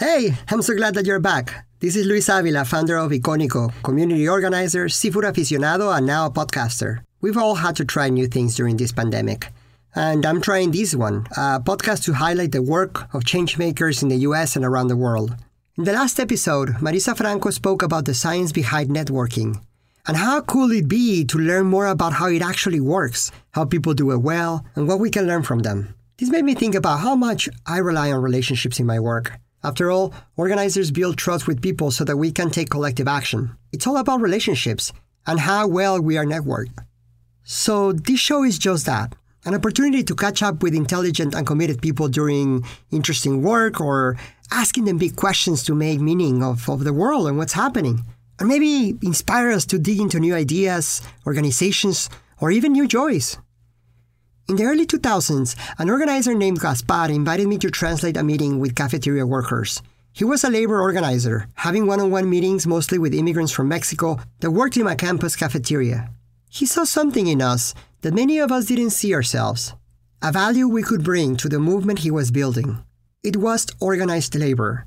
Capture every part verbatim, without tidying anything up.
Hey, I'm so glad that you're back. This is Luis Avila, founder of Iconico, community organizer, seafood aficionado, and now a podcaster. We've all had to try new things during this pandemic. And I'm trying this one, a podcast to highlight the work of changemakers in the U S and around the world. In the last episode, Marisa Franco spoke about the science behind networking. And how cool it'd be to learn more about how it actually works, how people do it well, and what we can learn from them. This made me think about how much I rely on relationships in my work. After all, organizers build trust with people so that we can take collective action. It's all about relationships and how well we are networked. So this show is just that, an opportunity to catch up with intelligent and committed people doing interesting work or asking them big questions to make meaning of, of the world and what's happening. And maybe inspire us to dig into new ideas, organizations, or even new joys. In the early two thousands, an organizer named Gaspar invited me to translate a meeting with cafeteria workers. He was a labor organizer, having one-on-one meetings mostly with immigrants from Mexico that worked in my campus cafeteria. He saw something in us that many of us didn't see ourselves, a value we could bring to the movement he was building. It was organized labor.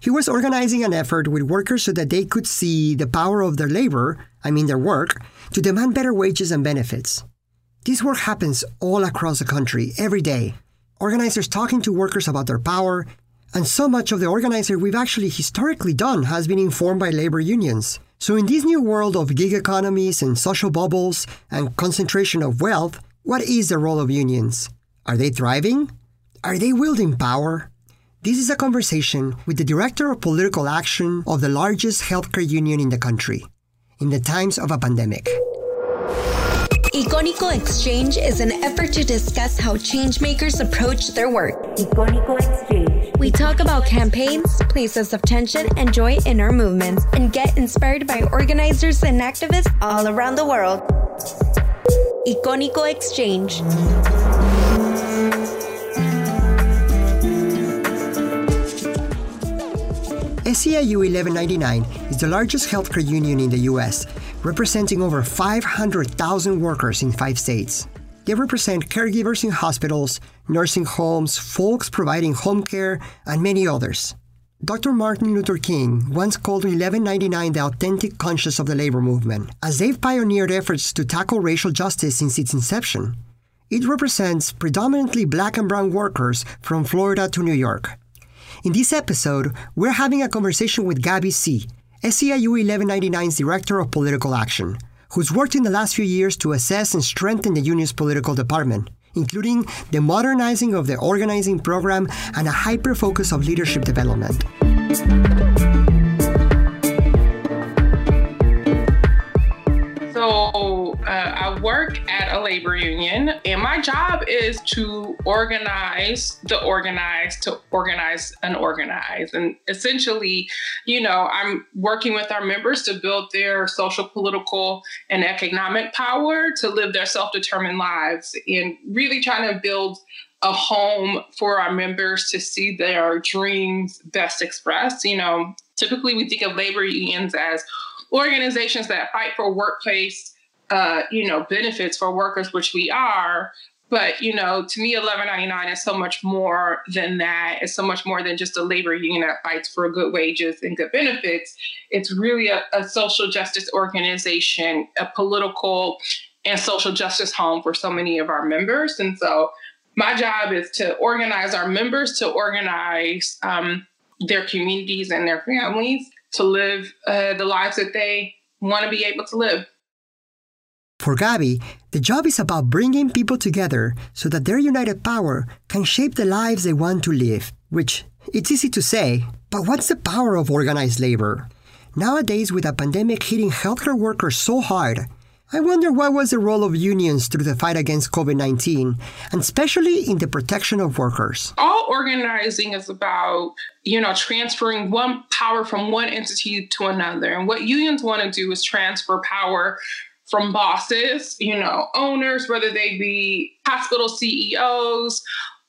He was organizing an effort with workers so that they could see the power of their labor, I mean their work, to demand better wages and benefits. This work happens all across the country, every day. Organizers talking to workers about their power, and so much of the organizing we've actually historically done has been informed by labor unions. So in this new world of gig economies and social bubbles and concentration of wealth, what is the role of unions? Are they thriving? Are they wielding power? This is a conversation with the director of political action of the largest healthcare union in the country, in the times of a pandemic. Iconico Exchange is an effort to discuss how changemakers approach their work. Iconico Exchange. We talk about campaigns, places of tension, and joy in our movements, and get inspired by organizers and activists all around the world. Iconico Exchange. S E I U eleven ninety-nine is the largest healthcare union in the U S, representing over five hundred thousand workers in five states. They represent caregivers in hospitals, nursing homes, folks providing home care, and many others. Doctor Martin Luther King once called eleven ninety-nine the authentic conscience of the labor movement, as they've pioneered efforts to tackle racial justice since its inception. It represents predominantly black and brown workers from Florida to New York. In this episode, we're having a conversation with Gabby C, S E I U eleven ninety-nine's Director of Political Action, who's worked in the last few years to assess and strengthen the union's political department, including the modernizing of the organizing program and a hyper-focus of leadership development. So uh, I work at a labor union, and my job is to organize the organized to organize unorganized. And essentially, you know, I'm working with our members to build their social, political, and economic power to live their self-determined lives, and really trying to build a home for our members to see their dreams best expressed. You know, typically we think of labor unions as organizations that fight for workplace, uh, you know, benefits for workers, which we are. But, you know, to me, eleven ninety-nine is so much more than that. It's so much more than just a labor union that fights for good wages and good benefits. It's really a, a social justice organization, a political and social justice home for so many of our members. And so my job is to organize our members, to organize um, their communities and their families to live uh, the lives that they want to be able to live. For Gabby, the job is about bringing people together so that their united power can shape the lives they want to live, which it's easy to say, but what's the power of organized labor? Nowadays, with a pandemic hitting healthcare workers so hard, I wonder what was the role of unions through the fight against COVID nineteen, and especially in the protection of workers. All organizing is about, you know, transferring one power from one entity to another. And what unions want to do is transfer power from bosses, you know, owners, whether they be hospital C E Os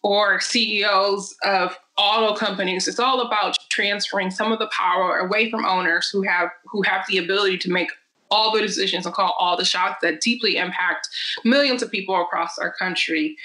or C E Os of auto companies. It's all about transferring some of the power away from owners who have who have the ability to make all the decisions and call all the shots that deeply impact millions of people across our country.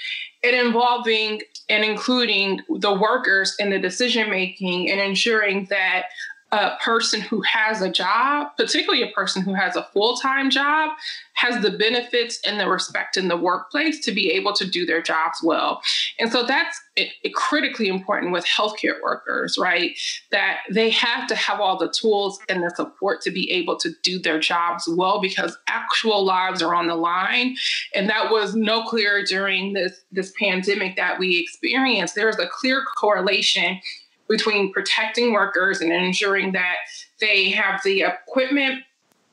It involving and including the workers in the decision making and ensuring that a person who has a job, particularly a person who has a full-time job, has the benefits and the respect in the workplace to be able to do their jobs well. And so that's it, it critically important with healthcare workers, right? That they have to have all the tools and the support to be able to do their jobs well, because actual lives are on the line. And that was no clearer during this, this pandemic that we experienced. There's a clear correlation between protecting workers and ensuring that they have the equipment,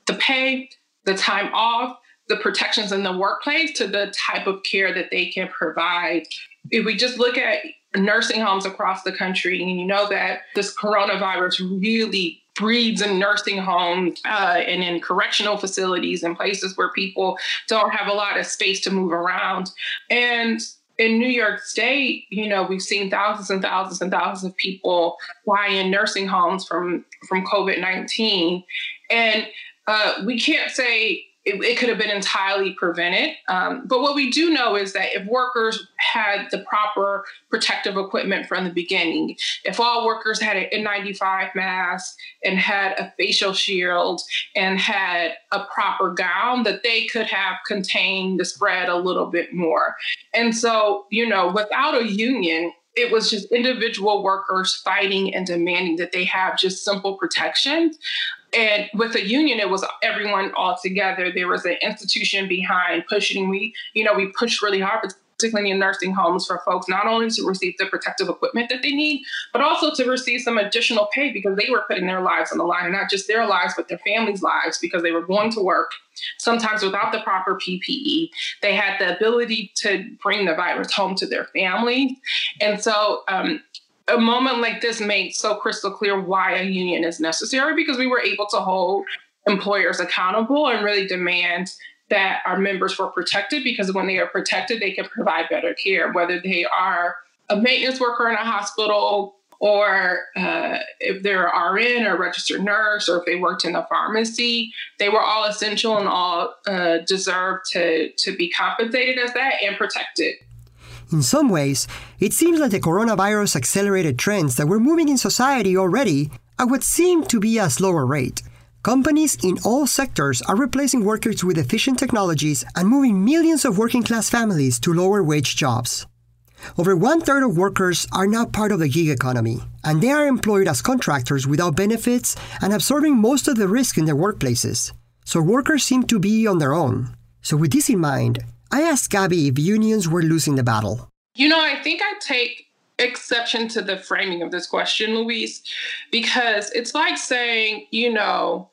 the pay, the time off, the protections in the workplace to the type of care that they can provide. If we just look at nursing homes across the country, and you know that this coronavirus really breeds in nursing homes uh, and in correctional facilities and places where people don't have a lot of space to move around. And in New York State, you know, we've seen thousands and thousands and thousands of people die in nursing homes from, from COVID nineteen. And uh, we can't say it, it could have been entirely prevented. Um, but what we do know is that if workers had the proper protective equipment from the beginning, if all workers had an N ninety-five mask and had a facial shield and had a proper gown, that they could have contained the spread a little bit more. And so, you know, without a union, it was just individual workers fighting and demanding that they have just simple protections. And with a union, it was everyone all together. There was an institution behind pushing. We, you know, we pushed really hard, particularly in nursing homes, for folks not only to receive the protective equipment that they need, but also to receive some additional pay, because they were putting their lives on the line, and not just their lives, but their families' lives, because they were going to work sometimes without the proper P P E. They had the ability to bring the virus home to their family. And so um, a moment like this made so crystal clear why a union is necessary, because we were able to hold employers accountable and really demand that our members were protected, because when they are protected, they can provide better care, whether they are a maintenance worker in a hospital, or uh, if they're an R N or a registered nurse, or if they worked in a pharmacy. They were all essential and all uh, deserved to, to be compensated as that and protected. In some ways, it seems like the coronavirus accelerated trends that were moving in society already at what seemed to be a slower rate. Companies in all sectors are replacing workers with efficient technologies and moving millions of working-class families to lower-wage jobs. Over one-third of workers are now part of the gig economy, and they are employed as contractors without benefits and absorbing most of the risk in their workplaces. So workers seem to be on their own. So with this in mind, I asked Gabby if unions were losing the battle. You know, I think I take exception to the framing of this question, Luis, because it's like saying, you know,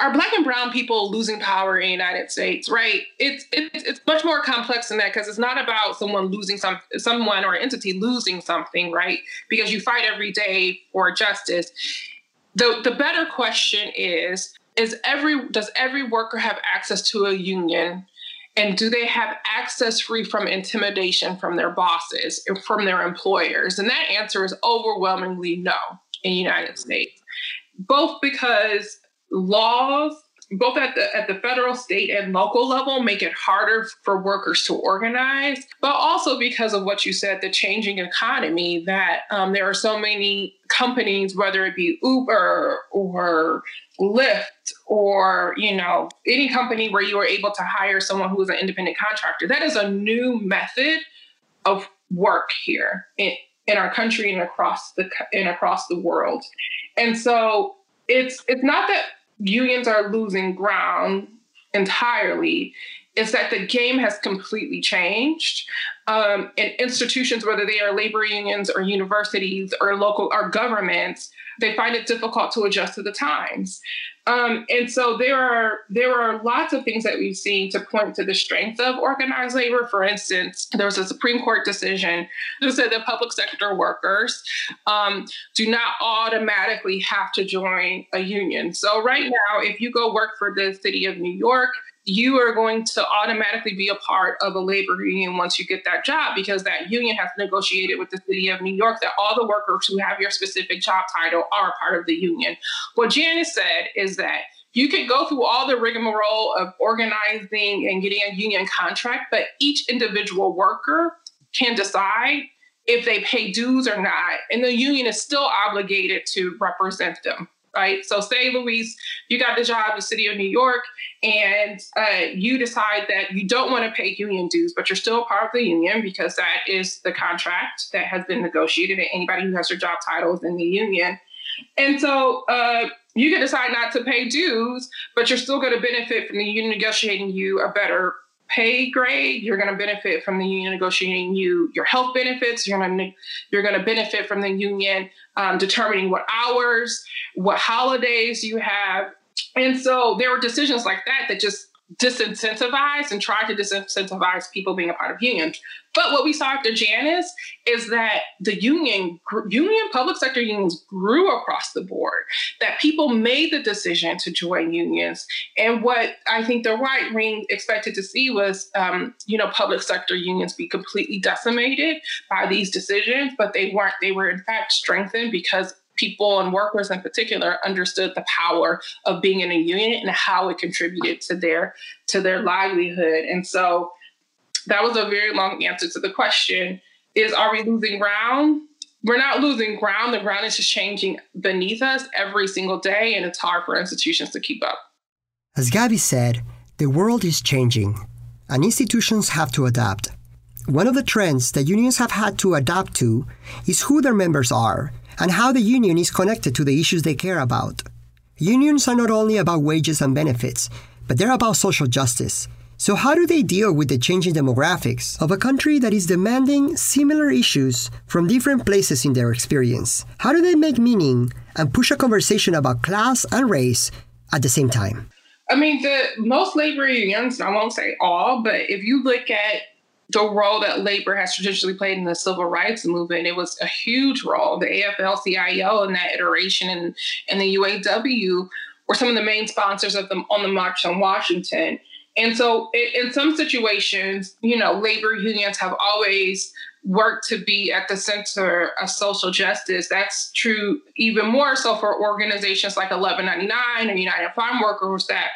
are Black and brown people losing power in the United States, right? It's it's, it's much more complex than that, because it's not about someone losing some someone or an entity losing something, right? Because you fight every day for justice. The the better question is, is every does every worker have access to a union? And do they have access free from intimidation from their bosses and from their employers? And that answer is overwhelmingly no in the United States, both because laws, both at the, at the federal, state, and local level, make it harder for workers to organize, but also because of what you said, the changing economy, that um, there are so many companies, whether it be Uber or Lyft or, you know, any company where you are able to hire someone who is an independent contractor. That is a new method of work here in, in our country and across the and across the world. And so it's it's not that unions are losing ground entirely. It's that the game has completely changed. Um, and institutions, whether they are labor unions or universities or local or governments, they find it difficult to adjust to the times. Um, and so there are there are lots of things that we've seen to point to the strength of organized labor. For instance, there was a Supreme Court decision that said that public sector workers um, do not automatically have to join a union. So right now, if you go work for the city of New York, you are going to automatically be a part of a labor union once you get that job, because that union has negotiated with the city of New York that all the workers who have your specific job title are a part of the union. What Janus said is that you could go through all the rigmarole of organizing and getting a union contract, but each individual worker can decide if they pay dues or not. And the union is still obligated to represent them, right? So say, Luis, you got the job in the city of New York and uh, you decide that you don't want to pay union dues, but you're still part of the union because that is the contract that has been negotiated, and anybody who has their job title is in the union. And so uh, you can decide not to pay dues, but you're still going to benefit from the union negotiating you a better pay grade. You're going to benefit from the union negotiating you your health benefits. You're going to you're going to benefit from the union um, determining what hours, what holidays you have. And so there were decisions like that that just disincentivize and try to disincentivize people being a part of unions. But what we saw after Janus is that the union, union public sector unions grew across the board, that people made the decision to join unions. And what I think the right wing expected to see was, um, you know, public sector unions be completely decimated by these decisions, but they weren't. They were in fact strengthened because people and workers in particular understood the power of being in a union and how it contributed to their to their livelihood. And so that was a very long answer to the question is, are we losing ground? We're not losing ground. The ground is just changing beneath us every single day, and it's hard for institutions to keep up. As Gabby said, the world is changing, and institutions have to adapt. One of the trends that unions have had to adapt to is who their members are and how the union is connected to the issues they care about. Unions are not only about wages and benefits, but they're about social justice. So how do they deal with the changing demographics of a country that is demanding similar issues from different places in their experience? How do they make meaning and push a conversation about class and race at the same time? I mean, the most labor unions, I won't say all, but if you look at the role that labor has traditionally played in the civil rights movement, it was a huge role. The A F L C I O and that iteration and, and the U A W were some of the main sponsors of them on the March on Washington. And so in, in some situations, you know, labor unions have always worked to be at the center of social justice. That's true even more so for organizations like eleven ninety-nine or United Farm Workers that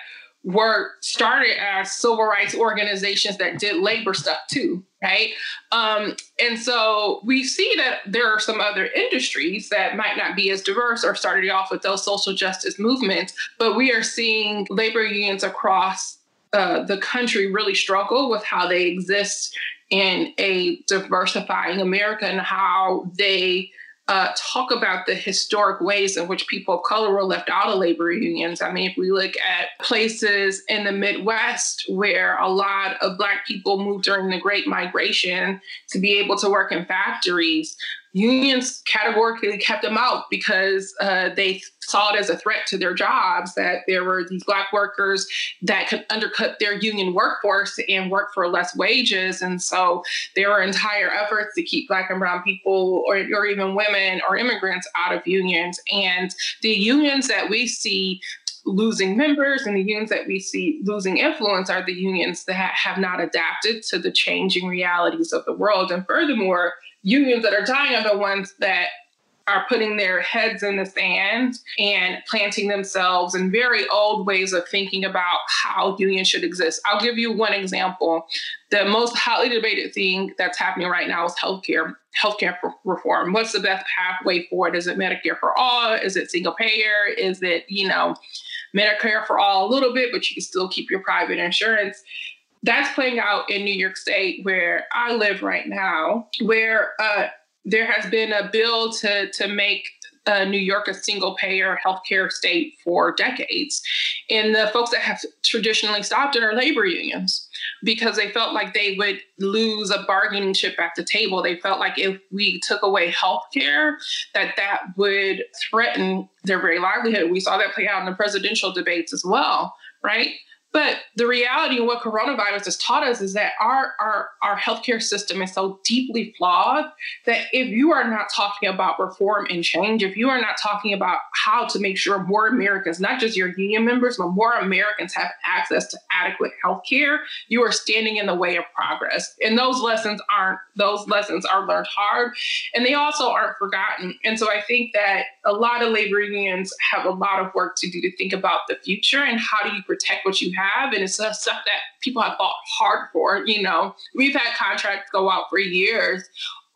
were started as civil rights organizations that did labor stuff too, right? Um, and so we see that there are some other industries that might not be as diverse or started off with those social justice movements, but we are seeing labor unions across uh, the country really struggle with how they exist in a diversifying America and how they Uh, talk about the historic ways in which people of color were left out of labor unions. I mean, if we look at places in the Midwest where a lot of Black people moved during the Great Migration to be able to work in factories, unions categorically kept them out because uh, they saw it as a threat to their jobs, that there were these Black workers that could undercut their union workforce and work for less wages. And so there were entire efforts to keep Black and brown people or, or even women or immigrants out of unions. And the unions that we see losing members and the unions that we see losing influence are the unions that have not adapted to the changing realities of the world. And furthermore, unions that are dying are the ones that are putting their heads in the sand and planting themselves in very old ways of thinking about how unions should exist. I'll give you one example. The most hotly debated thing that's happening right now is healthcare, healthcare reform. What's the best pathway forward? Is it Medicare for all? Is it single payer? Is it, you know, Medicare for all a little bit, but you can still keep your private insurance? That's playing out in New York State, where I live right now, where uh, there has been a bill to to make uh, New York a single-payer healthcare state for decades. And the folks that have traditionally stopped it are labor unions because they felt like they would lose a bargaining chip at the table. They felt like if we took away healthcare, that that would threaten their very livelihood. We saw that play out in the presidential debates as well, right? But the reality of what coronavirus has taught us is that our, our, our healthcare system is so deeply flawed that if you are not talking about reform and change, if you are not talking about how to make sure more Americans, not just your union members, but more Americans have access to adequate healthcare, you are standing in the way of progress. And those lessons aren't, those lessons are learned hard, and they also aren't forgotten. And so I think that a lot of labor unions have a lot of work to do to think about the future and how do you protect what you have, and it's stuff that people have fought hard for. You know, we've had contracts go out for years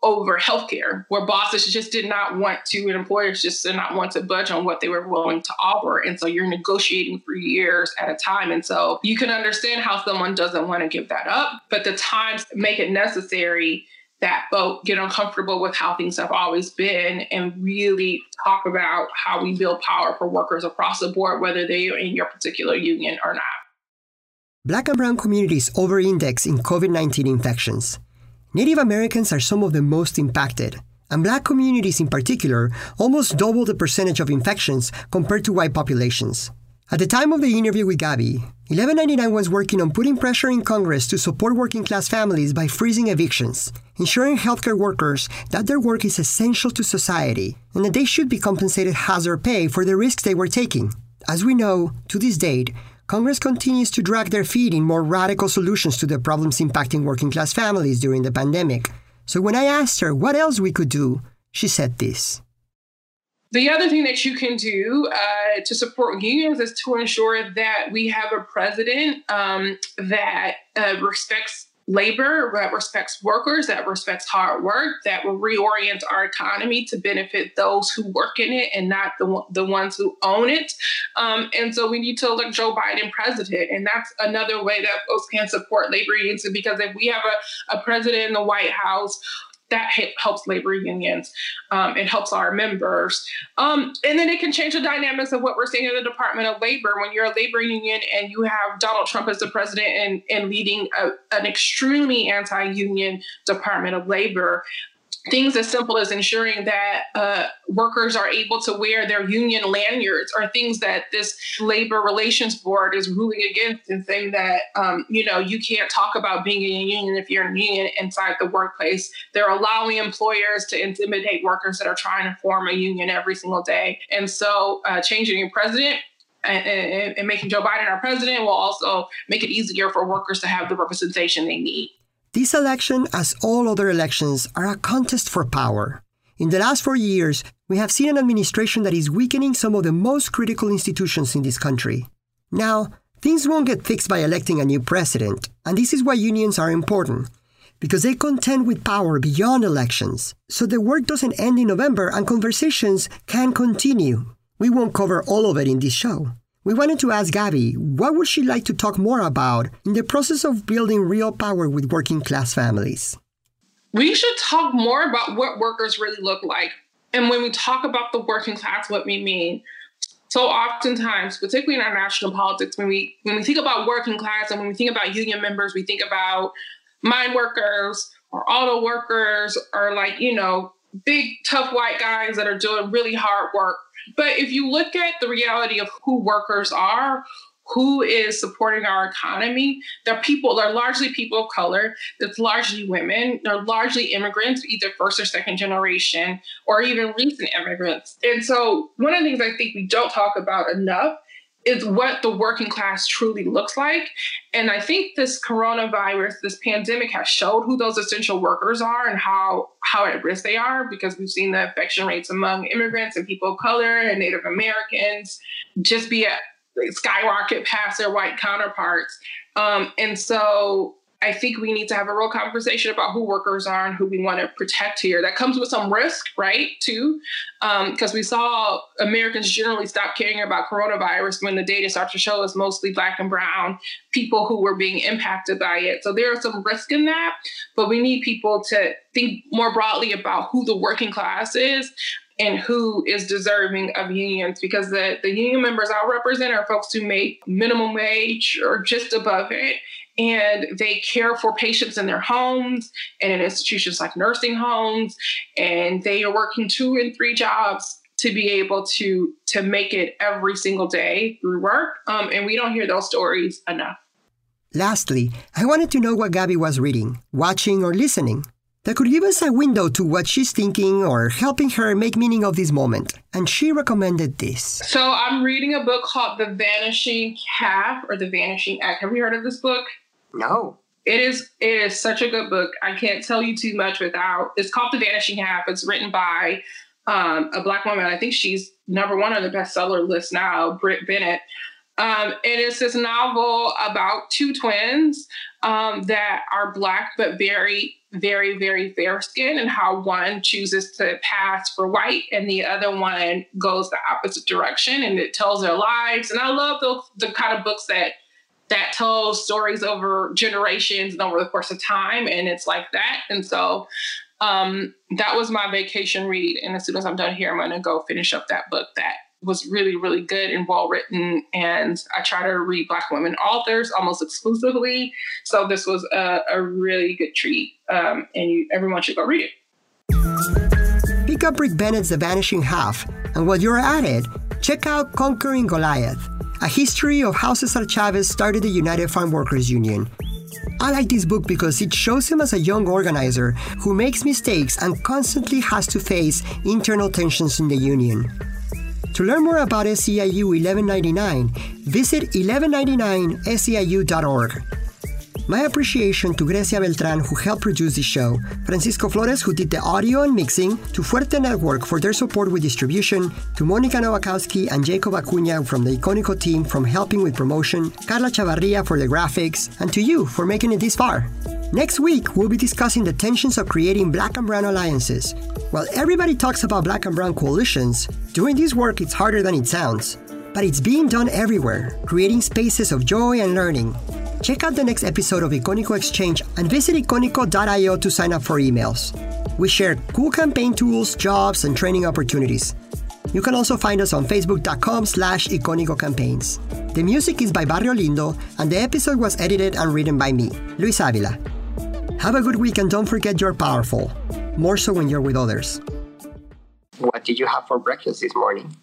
over healthcare, where bosses just did not want to, and employers just did not want to budge on what they were willing to offer. And so you're negotiating for years at a time. And so you can understand how someone doesn't want to give that up, but the times make it necessary that folk get uncomfortable with how things have always been and really talk about how we build power for workers across the board, whether they are in your particular union or not. Black and brown communities over-index in COVID nineteen infections. Native Americans are some of the most impacted, and Black communities in particular almost double the percentage of infections compared to white populations. At the time of the interview with Gabby, eleven ninety-nine was working on putting pressure in Congress to support working-class families by freezing evictions, ensuring healthcare workers that their work is essential to society and that they should be compensated hazard pay for the risks they were taking. As we know, to this date, Congress continues to drag their feet in more radical solutions to the problems impacting working-class families during the pandemic. So when I asked her what else we could do, she said this. The other thing that you can do uh, to support unions is to ensure that we have a president um, that uh, respects labor, that respects workers, that respects hard work, that will reorient our economy to benefit those who work in it and not the, the ones who own it. Um, and so we need to elect Joe Biden president. And that's another way that folks can support labor unions, because if we have a, a president in the White House, that helps labor unions. Um, it helps our members. Um, and then it can change the dynamics of what we're seeing in the Department of Labor. When you're a labor union and you have Donald Trump as the president and, and leading a, an extremely anti-union Department of Labor, things as simple as ensuring that uh, workers are able to wear their union lanyards are things that this labor relations board is ruling against and saying that, um, you know, you can't talk about being in a union if you're in a union inside the workplace. They're allowing employers to intimidate workers that are trying to form a union every single day. And so uh, changing your president and, and, and making Joe Biden our president will also make it easier for workers to have the representation they need. This election, as all other elections, are a contest for power. In the last four years, we have seen an administration that is weakening some of the most critical institutions in this country. Now, things won't get fixed by electing a new president, and this is why unions are important, because they contend with power beyond elections. So the work doesn't end in November, and conversations can continue. We won't cover all of it in this show. We wanted to ask Gabby, what would she like to talk more about in the process of building real power with working class families? We should talk more about what workers really look like. And when we talk about the working class, what we mean. So oftentimes, particularly in our national politics, when we when we think about working class and when we think about union members, we think about mine workers or auto workers or like, you know, big, tough white guys that are doing really hard work. But if you look at the reality of who workers are, who is supporting our economy, they're people, they're largely people of color, that's largely women, they're largely immigrants, either first or second generation, or even recent immigrants. And so one of the things I think we don't talk about enough is what the working class truly looks like. And I think this coronavirus, this pandemic has showed who those essential workers are and how, how at risk they are, because we've seen the infection rates among immigrants and people of color and Native Americans just be a skyrocket past their white counterparts. Um, and so I think we need to have a real conversation about who workers are and who we want to protect here. That comes with some risk, right, too, because um, we saw Americans generally stop caring about coronavirus when the data started to show us mostly Black and brown people who were being impacted by it. So there is some risk in that, but we need people to think more broadly about who the working class is and who is deserving of unions, because the, the union members I represent are folks who make minimum wage or just above it. And they care for patients in their homes and in institutions like nursing homes. And they are working two and three jobs to be able to, to make it every single day through work. Um, and we don't hear those stories enough. Lastly, I wanted to know what Gabby was reading, watching, or listening that could give us a window to what she's thinking or helping her make meaning of this moment. And she recommended this. So I'm reading a book called The Vanishing Half or The Vanishing Act. Have you heard of this book? No. It is it is such a good book. I can't tell you too much without. It's called The Vanishing Half. It's written by um, a Black woman. I think she's number one on the bestseller list now, Britt Bennett. Um, and it's this novel about two twins um, that are Black but very very, very fair skin, and how one chooses to pass for white and the other one goes the opposite direction, and it tells their lives. And I love the, the kind of books that that tell stories over generations and over the course of time. And it's like that. And so um, that was my vacation read. And as soon as I'm done here, I'm going to go finish up that book that was really, really good and well-written. And I try to read Black women authors almost exclusively. So this was a, a really good treat. Um, and you, everyone should go read it. Pick up Britt Bennett's The Vanishing Half. And while you're at it, check out Conquering Goliath, A History of How Cesar Chavez Started the United Farm Workers Union. I like this book because it shows him as a young organizer who makes mistakes and constantly has to face internal tensions in the union. To learn more about S E I U eleven ninety-nine, visit eleven ninety-nine S E I U dot org. My appreciation to Grecia Beltrán, who helped produce this show, Francisco Flores, who did the audio and mixing, to Fuerte Network for their support with distribution, to Monica Nowakowski and Jacob Acuña from the Iconico team for helping with promotion, Carla Chavarria for the graphics, and to you for making it this far. Next week, we'll be discussing the tensions of creating Black and Brown alliances. While everybody talks about Black and Brown coalitions, doing this work it's harder than it sounds. But it's being done everywhere, creating spaces of joy and learning. Check out the next episode of Iconico Exchange and visit iconico dot io to sign up for emails. We share cool campaign tools, jobs, and training opportunities. You can also find us on facebook.com slash iconicocampaigns. The music is by Barrio Lindo, and the episode was edited and written by me, Luis Avila. Have a good week, and don't forget you're powerful, more so when you're with others. What did you have for breakfast this morning?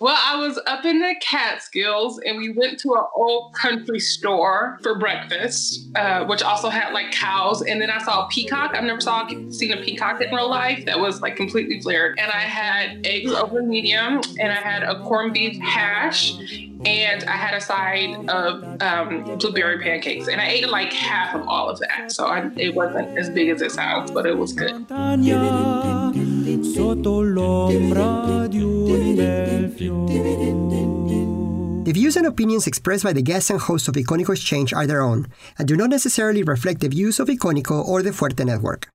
Well, I was up in the Catskills, and we went to an old country store for breakfast, uh, which also had like cows. And then I saw a peacock. I've never saw seen a peacock in real life that was like completely flared. And I had eggs over medium, and I had a corned beef hash, and I had a side of um, blueberry pancakes. And I ate like half of all of that. So I, it wasn't as big as it sounds, but it was good. The views and opinions expressed by the guests and hosts of Iconico Exchange are their own and do not necessarily reflect the views of Iconico or the Fuerte Network.